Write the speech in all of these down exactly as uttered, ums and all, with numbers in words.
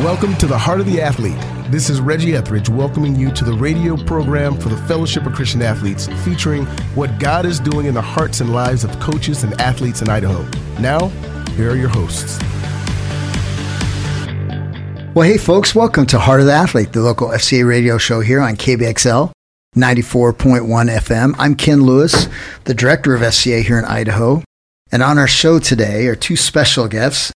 Welcome to the Heart of the Athlete. This is Reggie Etheridge welcoming you to the radio program for the Fellowship of Christian Athletes, featuring what God is doing in the hearts and lives of coaches and athletes in Idaho. Now, here are your hosts. Well, hey folks, welcome to Heart of the Athlete, the local F C A radio show here on K B X L ninety-four point one F M. I'm Ken Lewis, the director of F C A here in Idaho. And on our show today are two special guests,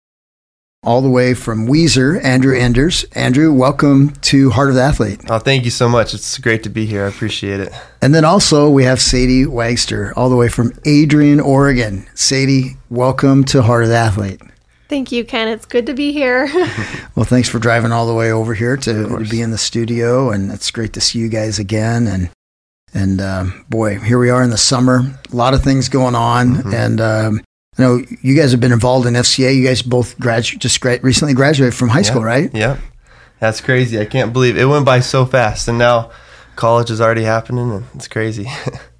all the way from Weiser, Andrew Enders. Andrew, welcome to Heart of the Athlete. Oh, thank you so much. It's great to be here. I appreciate it. And then also we have Sadie Wagster, all the way from Adrian, Oregon. Sadie, welcome to Heart of the Athlete. Thank you, Ken. It's good to be here. Well, thanks for driving all the way over here to, to be in the studio, and it's great to see you guys again. And and um, boy, here we are in the summer. A lot of things going on, mm-hmm. and um, I know you guys have been involved in F C A. You guys both gradu- just gra- recently graduated from high yeah. school, right? Yeah. That's crazy. I can't believe it. It went by so fast, and now college is already happening, and it's crazy.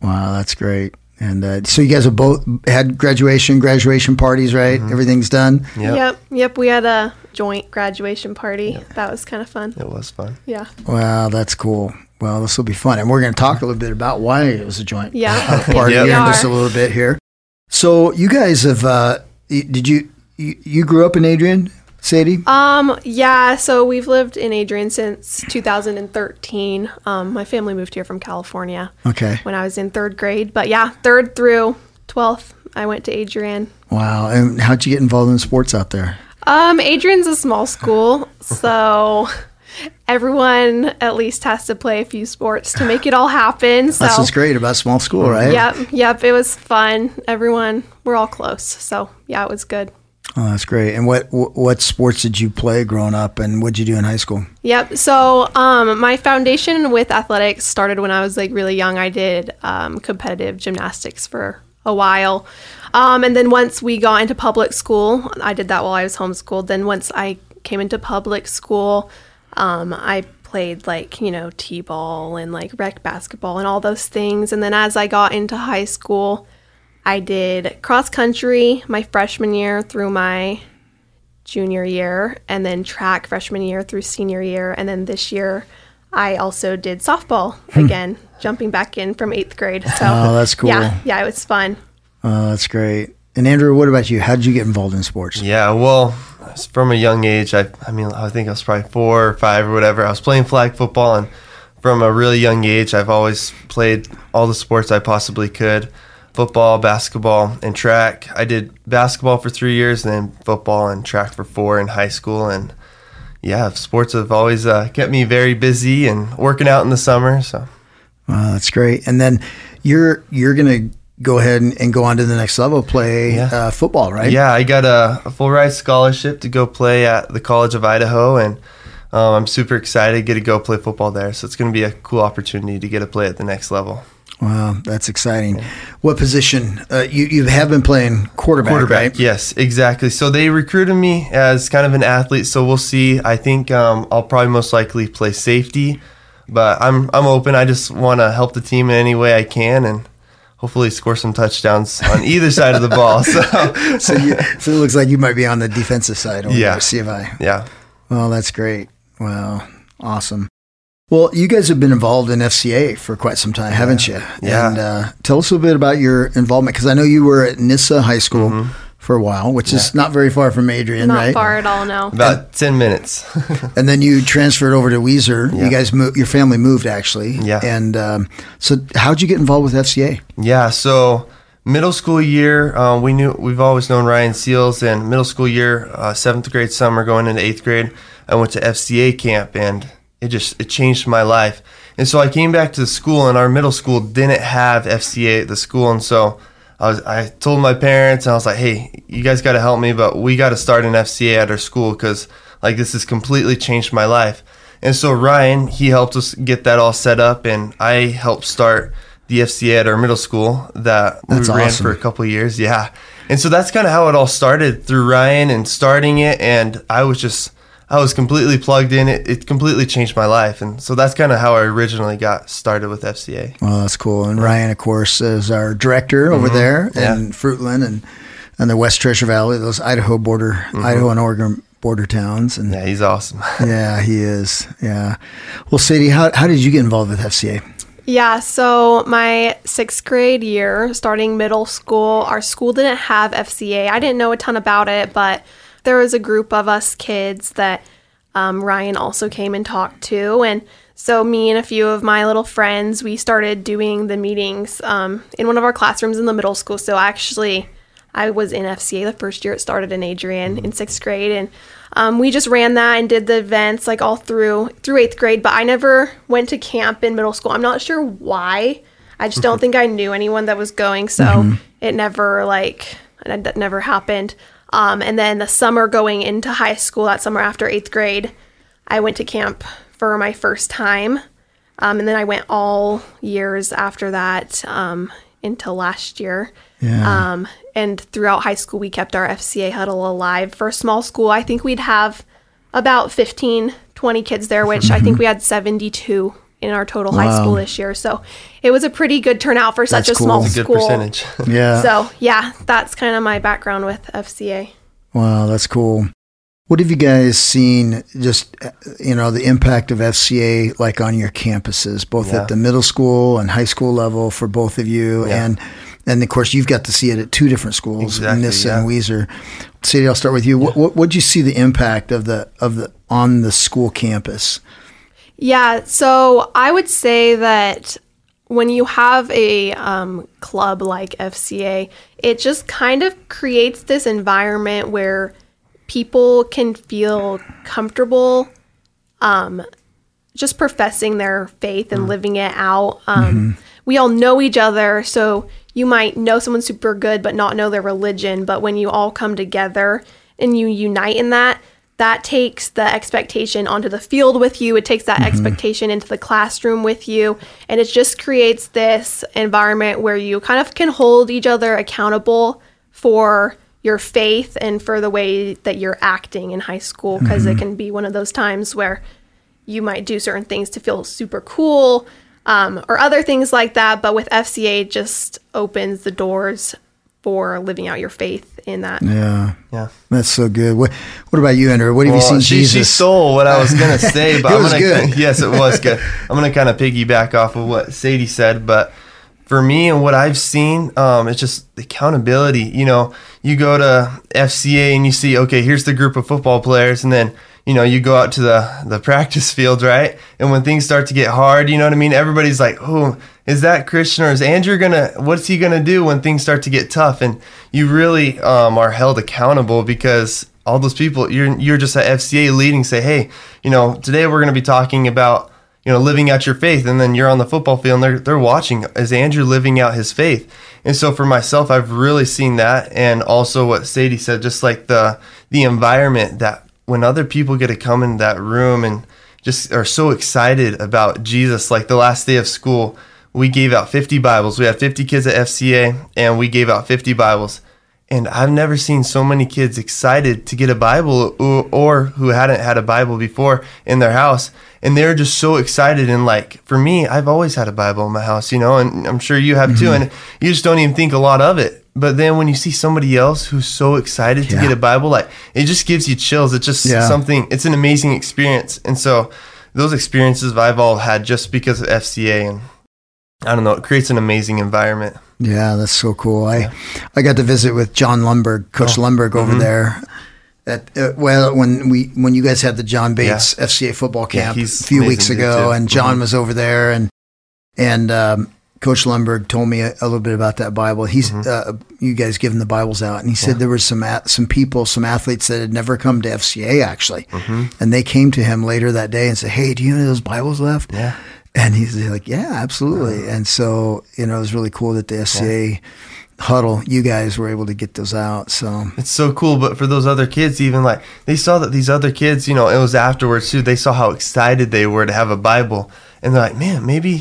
Wow, that's great. And uh, so you guys have both had graduation, graduation parties, right? Mm-hmm. Everything's done? Yep. yep. Yep. We had a joint graduation party. Yep. That was kind of fun. It was fun. Yeah. Wow, that's cool. Well, this will be fun. And we're going to talk a little bit about why it was a joint yeah. party yep. in just a little bit here. So you guys have, uh, did you, you, you grew up in Adrian, Sadie? Um, yeah, so we've lived in Adrian since two thousand thirteen. Um, my family moved here from California okay. when I was in third grade. But yeah, third through twelfth, I went to Adrian. Wow, and how'd you get involved in sports out there? Um, Adrian's a small school, so everyone at least has to play a few sports to make it all happen. So that's what's great about small school, right? Yep, yep. It was fun. Everyone, we're all close. So yeah, it was good. Oh, that's great. And what what sports did you play growing up, and what did you do in high school? Yep. So um, my foundation with athletics started when I was like really young. I did um, competitive gymnastics for a while. Um, and then once we got into public school, I did that while I was homeschooled. Then once I came into public school, Um, I played like, you know, t-ball and like rec basketball and all those things. And then as I got into high school, I did cross country my freshman year through my junior year, and then track freshman year through senior year. And then this year I also did softball again, jumping back in from eighth grade. So oh, that's cool. Yeah, yeah, it was fun. Oh, that's great. And Andrew, what about you? How did you get involved in sports? Yeah, well, from a young age, I, I mean, I think I was probably four or five or whatever. I was playing flag football, and from a really young age, I've always played all the sports I possibly could: football, basketball, and track. I did basketball for three years, and then football and track for four in high school. And yeah, sports have always uh, kept me very busy and working out in the summer. So, wow, that's great. And then you're you're gonna go ahead and, and go on to the next level, play yeah. uh, football, right? Yeah, I got a, a full-ride scholarship to go play at the College of Idaho, and um, I'm super excited to get to go play football there. So it's going to be a cool opportunity to get to play at the next level. Wow, that's exciting. Yeah. What position? Uh, you, you have been playing quarterback, quarterback, right? Yes, exactly. So they recruited me as kind of an athlete, so we'll see. I think um, I'll probably most likely play safety, but I'm I'm open. I just want to help the team in any way I can, and hopefully score some touchdowns on either side of the ball. So so, you, so it looks like you might be on the defensive side. Over yeah. C F I. Yeah. Well, that's great. Wow. Awesome. Well, you guys have been involved in F C A for quite some time, yeah. haven't you? Yeah. And uh, tell us a little bit about your involvement, because I know you were at Nissa High School mm-hmm. for a while, which yeah. is not very far from Adrian, not right? Not far at all, no. About and, ten minutes. And then you transferred over to Weiser. Yeah. You guys moved, your family moved, actually. Yeah. And um, so how'd you get involved with F C A? Yeah, so middle school year, uh, we knew, we've always known Ryan Seals, and middle school year, uh, seventh grade summer going into eighth grade, I went to F C A camp, and it just, it changed my life. And so I came back to the school, and our middle school didn't have F C A at the school, and so I was, I told my parents, and I was like, hey, you guys got to help me, but we got to start an F C A at our school, because like this has completely changed my life. And so Ryan, he helped us get that all set up, and I helped start the F C A at our middle school that that's we ran awesome. For a couple of years. Yeah. And so that's kind of how it all started, through Ryan and starting it, and I was just, I was completely plugged in. It, it completely changed my life. And so that's kind of how I originally got started with F C A. Well, that's cool. And Ryan, of course, is our director mm-hmm. over there yeah. in Fruitland and, and the West Treasure Valley, those Idaho border, mm-hmm. Idaho and Oregon border towns. And yeah, he's awesome. Yeah, he is. Yeah. Well, Sadie, how how did you get involved with F C A? Yeah, so my sixth grade year, starting middle school, our school didn't have F C A. I didn't know a ton about it, but there was a group of us kids that um, Ryan also came and talked to. And so me and a few of my little friends, we started doing the meetings um, in one of our classrooms in the middle school. So actually, I was in F C A the first year it started in Adrian in sixth grade. And um, we just ran that and did the events like all through through eighth grade. But I never went to camp in middle school. I'm not sure why. I just don't think I knew anyone that was going. So mm-hmm. it never like that never happened. Um, and then the summer going into high school, that summer after eighth grade, I went to camp for my first time. Um, and then I went all years after that um, until last year. Yeah. Um, and throughout high school, we kept our F C A huddle alive. For a small school, I think we'd have about fifteen, twenty kids there, which mm-hmm. I think we had seventy-two in our total wow. high school this year. So it was a pretty good turnout for such that's a cool. small that's a good school. Percentage. Yeah. So yeah, that's kind of my background with F C A. Wow, that's cool. What have you guys seen, just, you know, the impact of F C A like on your campuses, both yeah. at the middle school and high school level for both of you? Yeah. And And, of course, you've got to see it at two different schools, exactly, N I S yeah. and Weiser. Sadie, I'll start with you. Yeah. What what did you see the impact of the of the on the school campus? Yeah, so I would say that when you have a um, club like F C A, it just kind of creates this environment where people can feel comfortable um, just professing their faith and mm. living it out. Um, mm-hmm. We all know each other, so you might know someone super good but not know their religion, but when you all come together and you unite in that, that takes the expectation onto the field with you. It takes that mm-hmm. expectation into the classroom with you, and it just creates this environment where you kind of can hold each other accountable for your faith and for the way that you're acting in high school, because mm-hmm. it can be one of those times where you might do certain things to feel super cool, Um, or other things like that, but with F C A, just opens the doors for living out your faith in that. Yeah, yeah, that's so good. What What about you, Andrew? What have well, you seen? She, Jesus, she stole what I was gonna say, but it I'm was gonna, good. Yes, it was good. I'm gonna kind of piggyback off of what Sadie said, but for me and what I've seen, um, it's just the accountability. You know, you go to F C A and you see, okay, here's the group of football players, and then, you know, you go out to the, the practice field, right? And when things start to get hard, you know what I mean? Everybody's like, oh, is that Christian, or is Andrew going to, what's he going to do when things start to get tough? And you really um, are held accountable, because all those people, you're, you're just at F C A leading, say, hey, you know, today we're going to be talking about, you know, living out your faith. And then you're on the football field and they're, they're watching, is Andrew living out his faith? And so for myself, I've really seen that. And also what Sadie said, just like the the environment that, when other people get to come in that room and just are so excited about Jesus, like the last day of school, we gave out fifty Bibles. We had fifty kids at F C A, and we gave out fifty Bibles. And I've never seen so many kids excited to get a Bible, or, or who hadn't had a Bible before in their house. And they're just so excited. And like, for me, I've always had a Bible in my house, you know, and I'm sure you have mm-hmm. too. And you just don't even think a lot of it. But then when you see somebody else who's so excited yeah. to get a Bible, like, it just gives you chills. It's just yeah. something, it's an amazing experience. And so those experiences I've all had just because of F C A, and I don't know, it creates an amazing environment. Yeah, that's so cool. I yeah. I got to visit with John Lumberg, Coach oh. Lumberg over mm-hmm. there. At, uh, well, when we when you guys had the John Bates yeah. F C A football camp yeah, a few weeks ago, and John mm-hmm. was over there, and, and um Coach Lumberg told me a, a little bit about that Bible. He's mm-hmm. uh, you guys giving the Bibles out, and he said yeah. there were some a- some people, some athletes that had never come to F C A actually, mm-hmm. and they came to him later that day and said, "Hey, do you have those Bibles left?" Yeah, and he's like, "Yeah, absolutely." Mm-hmm. And so, you know, it was really cool that the F C A yeah. huddle, you guys were able to get those out. So it's so cool. But for those other kids, even like they saw that these other kids, you know, it was afterwards too. They saw how excited they were to have a Bible, and they're like, "Man, maybe."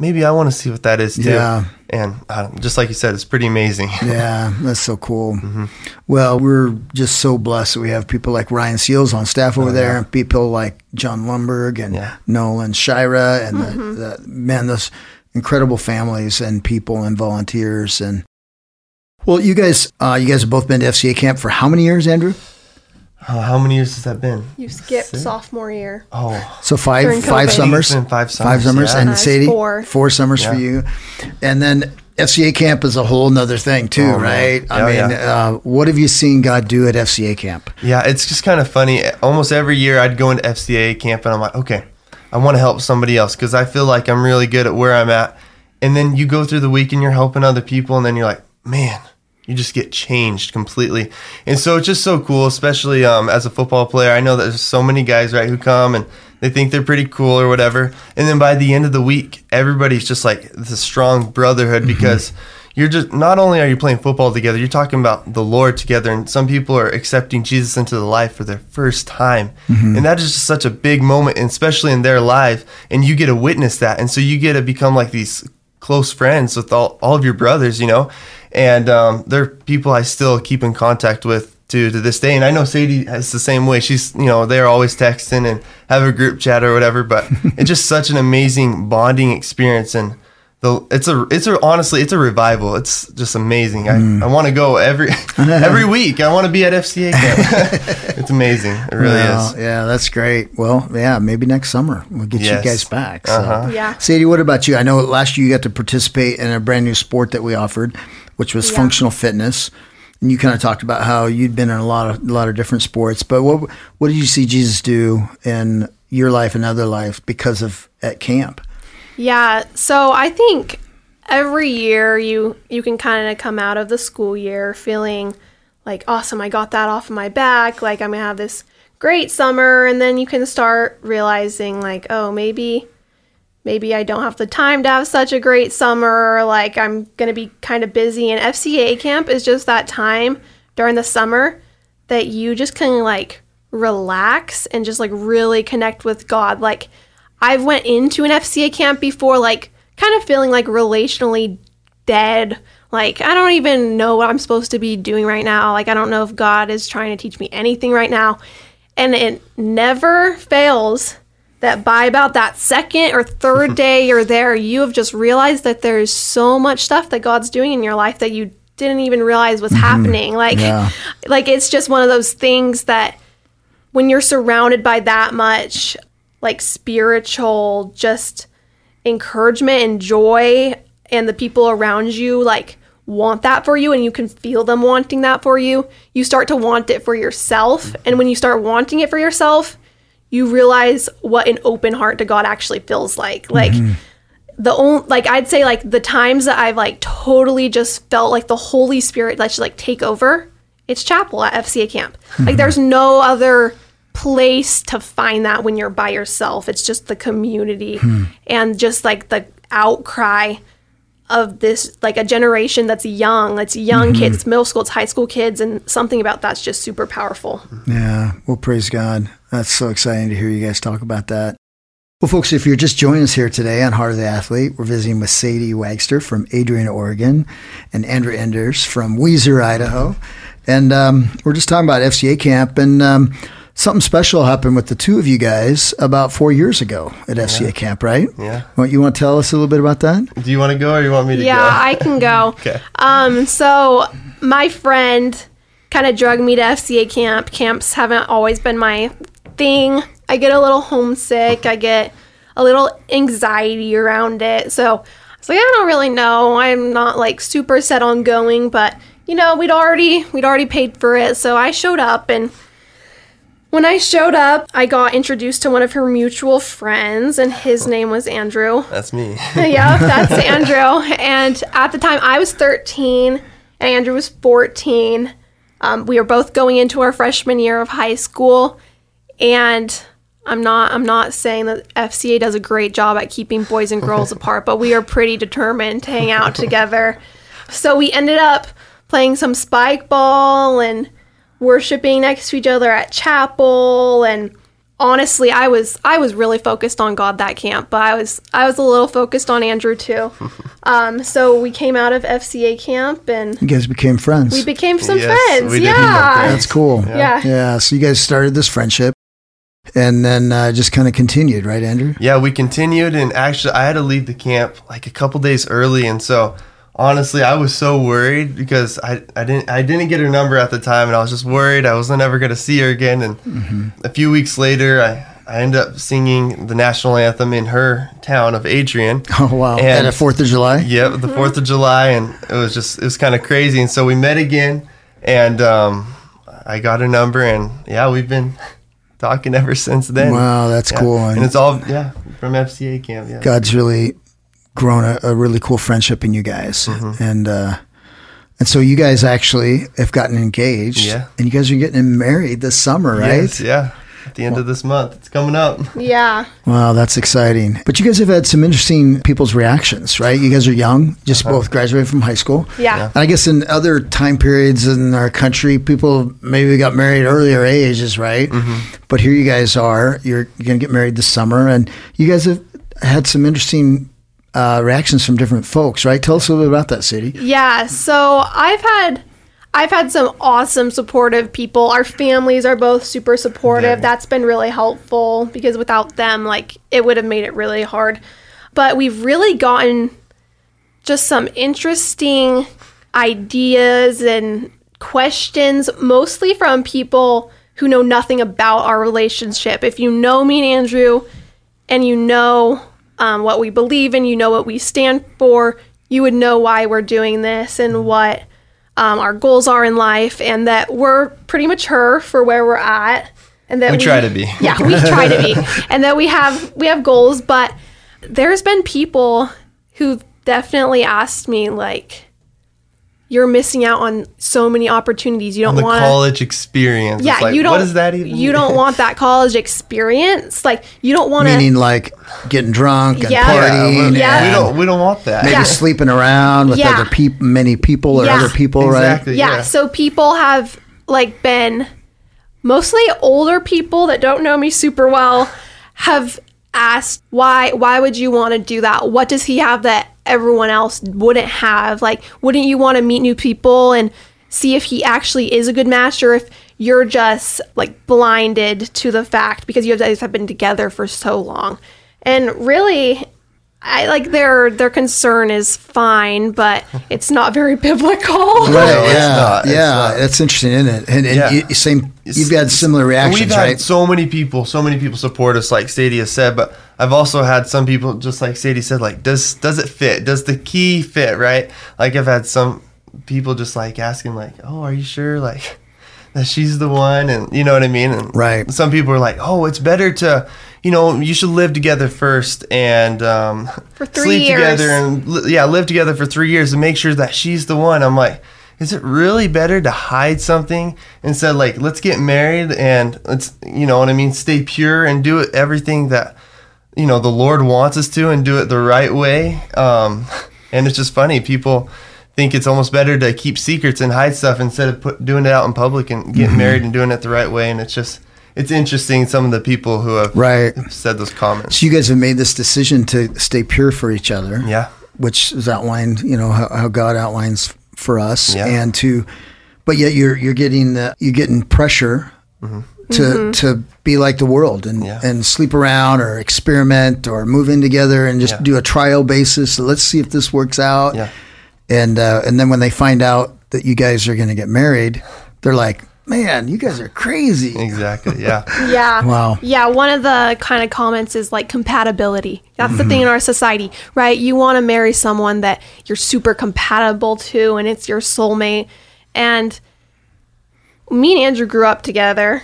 Maybe I want to see what that is, too. Yeah. And uh, just like you said, it's pretty amazing. Yeah, that's so cool. Mm-hmm. Well, we're just so blessed that we have people like Ryan Seals on staff over oh, there, yeah. and people like John Lumberg and yeah. Nolan Shira, and mm-hmm. the, the, man, those incredible families and people and volunteers. And well, you guys, uh, you guys have both been to F C A camp for how many years, Andrew? Uh, how many years has that been? You skipped Six? sophomore year. Oh, so five, five summers, five summers, five summers, yeah. and uh, Sadie four, four summers yeah. for you, and then F C A camp is a whole nother thing too, oh, right? Yeah, I mean, yeah. uh, what have you seen God do at F C A camp? Yeah, it's just kind of funny. Almost every year, I'd go into F C A camp, and I'm like, okay, I want to help somebody else because I feel like I'm really good at where I'm at. And then you go through the week, and you're helping other people, and then you're like, man. You just get changed completely. And so it's just so cool, especially um, as a football player. I know that there's so many guys, right, who come and they think they're pretty cool or whatever. And then by the end of the week, everybody's just like this strong brotherhood because mm-hmm. you're just, not only are you playing football together, you're talking about the Lord together. And some people are accepting Jesus into their life for their first time. Mm-hmm. And that is just such a big moment, and especially in their life. And you get to witness that. And so you get to become like these close friends with all, all of your brothers, you know. And um, they're people I still keep in contact with to to this day. And I know Sadie is the same way. She's, you know, they're always texting and have a group chat or whatever. But it's just such an amazing bonding experience. And the it's a it's a, honestly, it's a revival. It's just amazing. Mm. I, I want to go every every week. I want to be at F C A camp. It's amazing. It really well, is. Yeah, that's great. Well, yeah, maybe next summer we'll get yes. you guys back. So. Uh-huh. Yeah. Sadie, what about you? I know last year you got to participate in a brand new sport that we offered, which was yeah. functional fitness. And you kind of talked about how you'd been in a lot of a lot of different sports. But what what did you see Jesus do in your life and other life because of at camp? Yeah, so I think every year you, you can kind of come out of the school year feeling like, awesome, I got that off my back. Like, I'm going to have this great summer. And then you can start realizing like, oh, maybe – Maybe I don't have the time to have such a great summer. Like, I'm going to be kind of busy. And F C A camp is just that time during the summer that you just can, like, relax and just, like, really connect with God. Like, I've went into an F C A camp before, like, kind of feeling, like, relationally dead. Like, I don't even know what I'm supposed to be doing right now. Like, I don't know if God is trying to teach me anything right now. And it never fails that by about that second or third day you're there, you have just realized that there's so much stuff that God's doing in your life that you didn't even realize was mm-hmm. happening. Like, yeah. like it's just one of those things that when you're surrounded by that much, like, spiritual, just encouragement and joy, and the people around you, like, want that for you, and you can feel them wanting that for you, you start to want it for yourself. And when you start wanting it for yourself, you realize what an open heart to God actually feels like. Like mm-hmm. the only, like I'd say like the times that I've like totally just felt like the Holy Spirit lets you like take over, it's chapel at F C A camp. Mm-hmm. Like, there's no other place to find that when you're by yourself. It's just the community mm-hmm. and just like the outcry of this, like, a generation that's young, that's young mm-hmm. kids, it's middle school, it's high school kids, and something about that's just super powerful. Yeah, well, praise God. That's so exciting to hear you guys talk about that. Well, folks, if you're just joining us here today on Heart of the Athlete, we're visiting with Sadie Wagster from Adrian, Oregon, and Andrew Enders from Weiser, Idaho. And um, we're just talking about F C A camp, and um, something special happened with the two of you guys about four years ago at F C A yeah. camp, right? Yeah. What, you want to tell us a little bit about that? Do you want to go or you want me to yeah, go? Yeah, I can go. Okay. Um, so my friend kind of drugged me to F C A camp. Camps haven't always been my thing. I get a little homesick. I get a little anxiety around it. So I was like, I don't really know. I'm not like super set on going, but you know, we'd already we'd already paid for it. So I showed up, and when I showed up, I got introduced to one of her mutual friends, and his name was Andrew. That's me. Yeah, that's Andrew. And at the time, I was thirteen, and Andrew was fourteen. Um, we were both going into our freshman year of high school, and I'm not I'm not saying that F C A does a great job at keeping boys and girls apart, but we are pretty determined to hang out together. So we ended up playing some spike ball and worshiping next to each other at chapel. And honestly, I was I was really focused on God that camp, but I was I was a little focused on Andrew too. Um, so we came out of F C A camp, and you guys became friends. We became some yes, friends. We yeah, did that. That's cool. Yeah. yeah, yeah. So you guys started this friendship, and then uh, just kind of continued, right, Andrew? Yeah, we continued, and actually, I had to leave the camp like a couple days early, and so honestly, I was so worried because I, I didn't I didn't get her number at the time, and I was just worried I wasn't ever going to see her again. And mm-hmm. a few weeks later, I, I ended up singing the national anthem in her town of Adrian. Oh, wow. And at the fourth of July? Yeah, the fourth of July, and it was just, it was kind of crazy. And so we met again, and um, I got her number, and yeah, we've been talking ever since then. Wow, that's yeah. cool. And, and it's all, yeah, from F C A camp. Yeah. God's really grown a, a really cool friendship in you guys. Mm-hmm. And uh, and so you guys actually have gotten engaged. Yeah. And you guys are getting married this summer, right? Yes, yeah. At the end well, of this month. It's coming up. Yeah. Wow, that's exciting. But you guys have had some interesting people's reactions, right? You guys are young, just uh-huh. both graduated from high school. Yeah. yeah. And I guess in other time periods in our country, people maybe got married earlier ages, right? Mm-hmm. But here you guys are. You're, you're going to get married this summer. And you guys have had some interesting uh, reactions from different folks, right? Tell us a little bit about that, Sadie. Yeah. So I've had... I've had some awesome supportive people. Our families are both super supportive. That's been really helpful because without them, like, it would have made it really hard. But we've really gotten just some interesting ideas and questions, mostly from people who know nothing about our relationship. If you know me and Andrew and you know um, what we believe in, you know what we stand for, you would know why we're doing this and what Um, our goals are in life, and that we're pretty mature for where we're at, and that we, we try to be. Yeah, we try to be, and that we have we have goals. But there's been people who've definitely asked me, like, "You're missing out on so many opportunities. You don't want the wanna, college experience. Yeah, like, you don't. What does that even? You mean? Don't want that college experience. Like, you don't want to. Meaning, like, getting drunk and yeah, partying. Yeah, we don't. We don't want that. Maybe yeah. sleeping around with yeah. other people, many people or yeah. other people, exactly, right? Yeah. yeah. So people have, like, been mostly older people that don't know me super well have asked, why? Why would you want to do that? What does he have that everyone else wouldn't have? Like, wouldn't you want to meet new people and see if he actually is a good match, or if you're just, like, blinded to the fact because you guys have been together for so long?" And really, I like their their concern is fine, but it's not very biblical. Right? No, yeah, it's not, it's yeah, not. That's interesting, isn't it? And, and yeah. you, same, you've had similar reactions. We've had right? so many people, so many people support us, like Sadie has said. But I've also had some people, just like Sadie said, like, does does it fit? Does the key fit? Right? Like, I've had some people just, like, asking, like, "Oh, are you sure? Like, that she's the one?" And you know what I mean? And right. Some people are like, "Oh, it's better to." You know, you should live together first and um, for three sleep years. together and li- yeah, live together for three years and make sure that she's the one." I'm like, is it really better to hide something instead? Like, let's get married and let's, you know what I mean, stay pure and do it, everything that, you know, the Lord wants us to, and do it the right way. Um, and it's just funny, people think it's almost better to keep secrets and hide stuff instead of put, doing it out in public and getting mm-hmm. married and doing it the right way. And it's just. It's interesting, some of the people who have right. said those comments. So you guys have made this decision to stay pure for each other. Yeah. Which is outlined, you know, how, how God outlines for us. Yeah. And to, but yet you're you're getting the, you're getting pressure mm-hmm. to mm-hmm. to be like the world and, yeah. and sleep around or experiment or move in together and just yeah. do a trial basis. So let's see if this works out. Yeah. And uh, and then when they find out that you guys are going to get married, they're like, "Man, you guys are crazy." Exactly. Yeah. yeah. Wow. Yeah. One of the kind of comments is, like, compatibility. That's mm-hmm. the thing in our society, right? You want to marry someone that you're super compatible to, and it's your soulmate. And me and Andrew grew up together.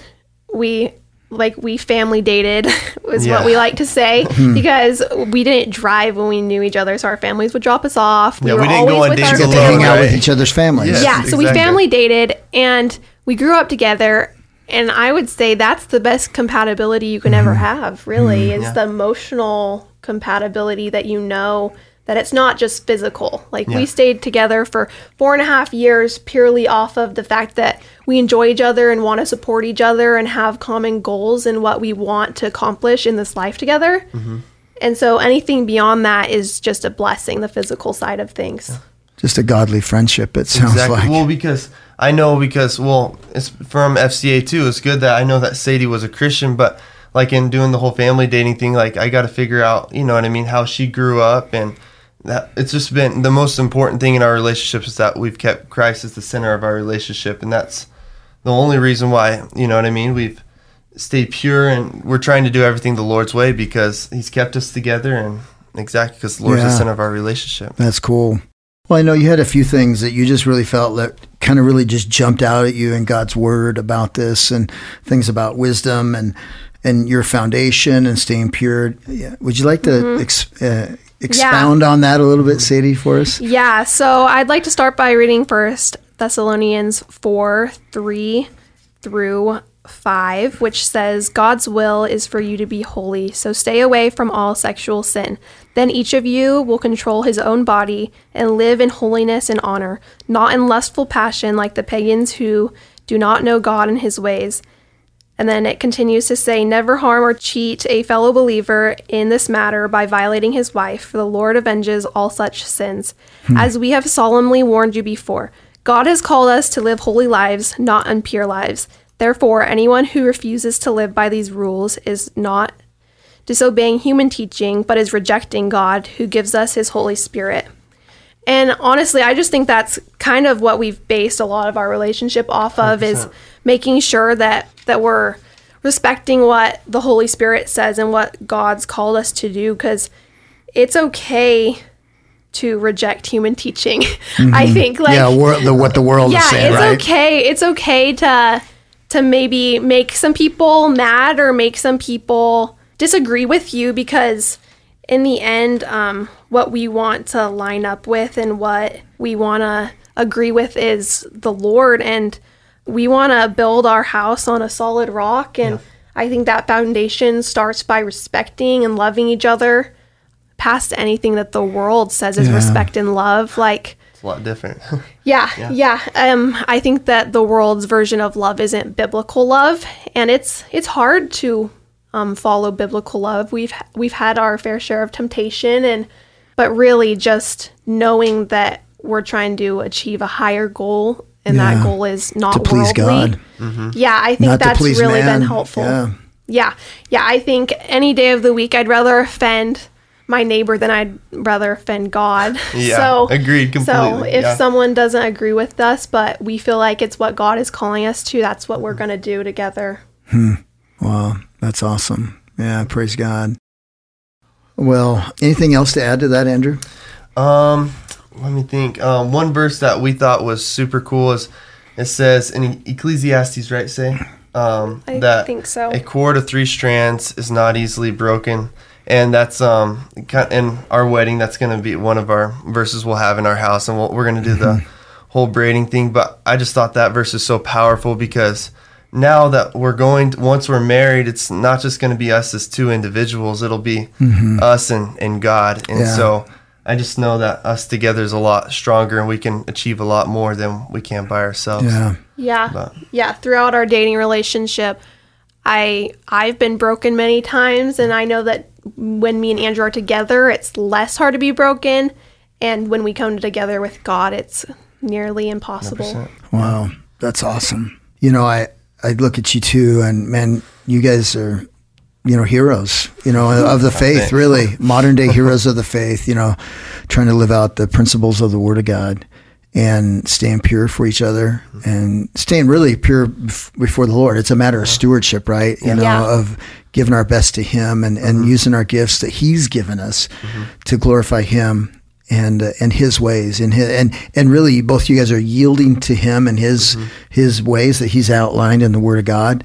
We like we family dated is yeah. what we like to say because we didn't drive when we knew each other, so our families would drop us off. We yeah, were we didn't go on dates alone. Hang out right? with each other's families. Yes, yeah. So exactly. we family dated and. We grew up together, and I would say that's the best compatibility you can mm-hmm. ever have, really, mm-hmm. is yeah. the emotional compatibility that you know that it's not just physical. Like, yeah. we stayed together for four and a half years purely off of the fact that we enjoy each other and want to support each other and have common goals and what we want to accomplish in this life together. Mm-hmm. And so anything beyond that is just a blessing, the physical side of things. Yeah. Just a godly friendship, it sounds exactly. like. Well, because... I know because, well, it's from F C A too. It's good that I know that Sadie was a Christian, but, like, in doing the whole family dating thing, like, I got to figure out, you know what I mean, how she grew up and that it's just been the most important thing in our relationship is that we've kept Christ as the center of our relationship, and that's the only reason why, you know what I mean, we've stayed pure, and we're trying to do everything the Lord's way because he's kept us together, and exactly because the Lord's yeah. the center of our relationship. That's cool. Well, I know you had a few things that you just really felt that kind of really just jumped out at you in God's word about this, and things about wisdom and and your foundation and staying pure. Yeah. Would you like to mm-hmm. ex- uh, expound yeah. on that a little bit, Sadie, for us? Yeah. So I'd like to start by reading First Thessalonians four, three through five, which says, God's will is for you to be holy, so stay away from all sexual sin. Then each of you will control his own body and live in holiness and honor, not in lustful passion like the pagans who do not know God and his ways. And then it continues to say, never harm or cheat a fellow believer in this matter by violating his wife, for the Lord avenges all such sins. Hmm. As we have solemnly warned you before, God has called us to live holy lives, not impure lives. Therefore, anyone who refuses to live by these rules is not disobeying human teaching, but is rejecting God, who gives us his Holy Spirit. And honestly, I just think that's kind of what we've based a lot of our relationship off of, one hundred percent. Is making sure that, that we're respecting what the Holy Spirit says and what God's called us to do, because it's okay to reject human teaching, mm-hmm. I think. Like, yeah, wor- the, what the world yeah, is saying, it's right? Okay, it's okay to... to maybe make some people mad or make some people disagree with you, because in the end, um, what we want to line up with and what we want to agree with is the Lord, and we want to build our house on a solid rock. And yeah. I think that foundation starts by respecting and loving each other past anything that the world says is yeah. respect and love. Like, a lot different. yeah, yeah, yeah. Um, I think that the world's version of love isn't biblical love, and it's it's hard to um, follow biblical love. We've we've had our fair share of temptation, and but really just knowing that we're trying to achieve a higher goal, and yeah. that goal is not to please worldly. God. Mm-hmm. Yeah, I think not that's really man. been helpful. Yeah. yeah, yeah. I think any day of the week, I'd rather offend my neighbor than I'd rather offend God. Yeah, so, agreed completely. So if yeah. someone doesn't agree with us, but we feel like it's what God is calling us to, that's what we're going to do together. Hmm. Wow, that's awesome. Yeah, praise God. Well, anything else to add to that, Andrew? Um, let me think. Um, one verse that we thought was super cool is, it says in Ecclesiastes, right, say? Um, I that think so. A cord of three strands is not easily broken. And that's um in our wedding. That's going to be one of our verses we'll have in our house, and we'll, we're going to do the whole braiding thing. But I just thought that verse is so powerful, because now that we're going to, once we're married, it's not just going to be us as two individuals. It'll be mm-hmm. us and, and God. And yeah. so I just know that us together is a lot stronger, and we can achieve a lot more than we can by ourselves. Yeah, yeah, but. yeah. Throughout our dating relationship, I I've been broken many times, and I know that when me and Andrew are together, it's less hard to be broken, and when we come together with God, it's nearly impossible. one hundred percent. Wow, that's awesome. You know, I, I look at you too, and man, you guys are, you know, heroes, you know, of the faith, really, modern day heroes of the faith, you know, trying to live out the principles of the Word of God and staying pure for each other, and staying really pure before the Lord. It's a matter of stewardship, right? You know, yeah. of giving our best to him, and, and mm-hmm. using our gifts that he's given us mm-hmm. to glorify him and uh, and his ways, and his, and and really both you guys are yielding to him and his mm-hmm. his ways that he's outlined in the Word of God.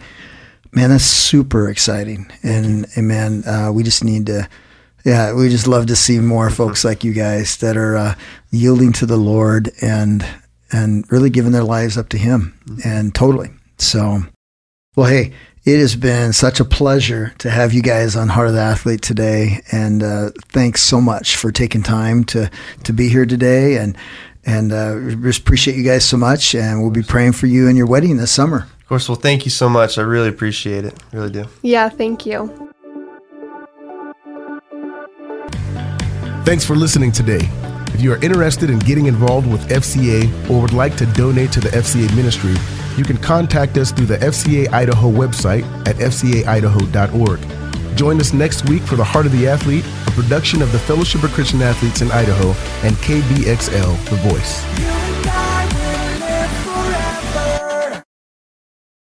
Man, that's super exciting. And, and man, uh, we just need to, yeah, we just love to see more mm-hmm. folks like you guys that are uh, yielding to the Lord and and really giving their lives up to him, mm-hmm. and totally. So, well, hey, it has been such a pleasure to have you guys on Heart of the Athlete today, and uh, thanks so much for taking time to, to be here today, and and uh, just appreciate you guys so much, and we'll be praying for you and your wedding this summer. Of course. Well, thank you so much. I really appreciate it. I really do. Yeah, thank you. Thanks for listening today. If you are interested in getting involved with F C A or would like to donate to the F C A ministry, you can contact us through the F C A Idaho website at f c a idaho dot org. Join us next week for The Heart of the Athlete, a production of the Fellowship of Christian Athletes in Idaho and K B X L, The Voice.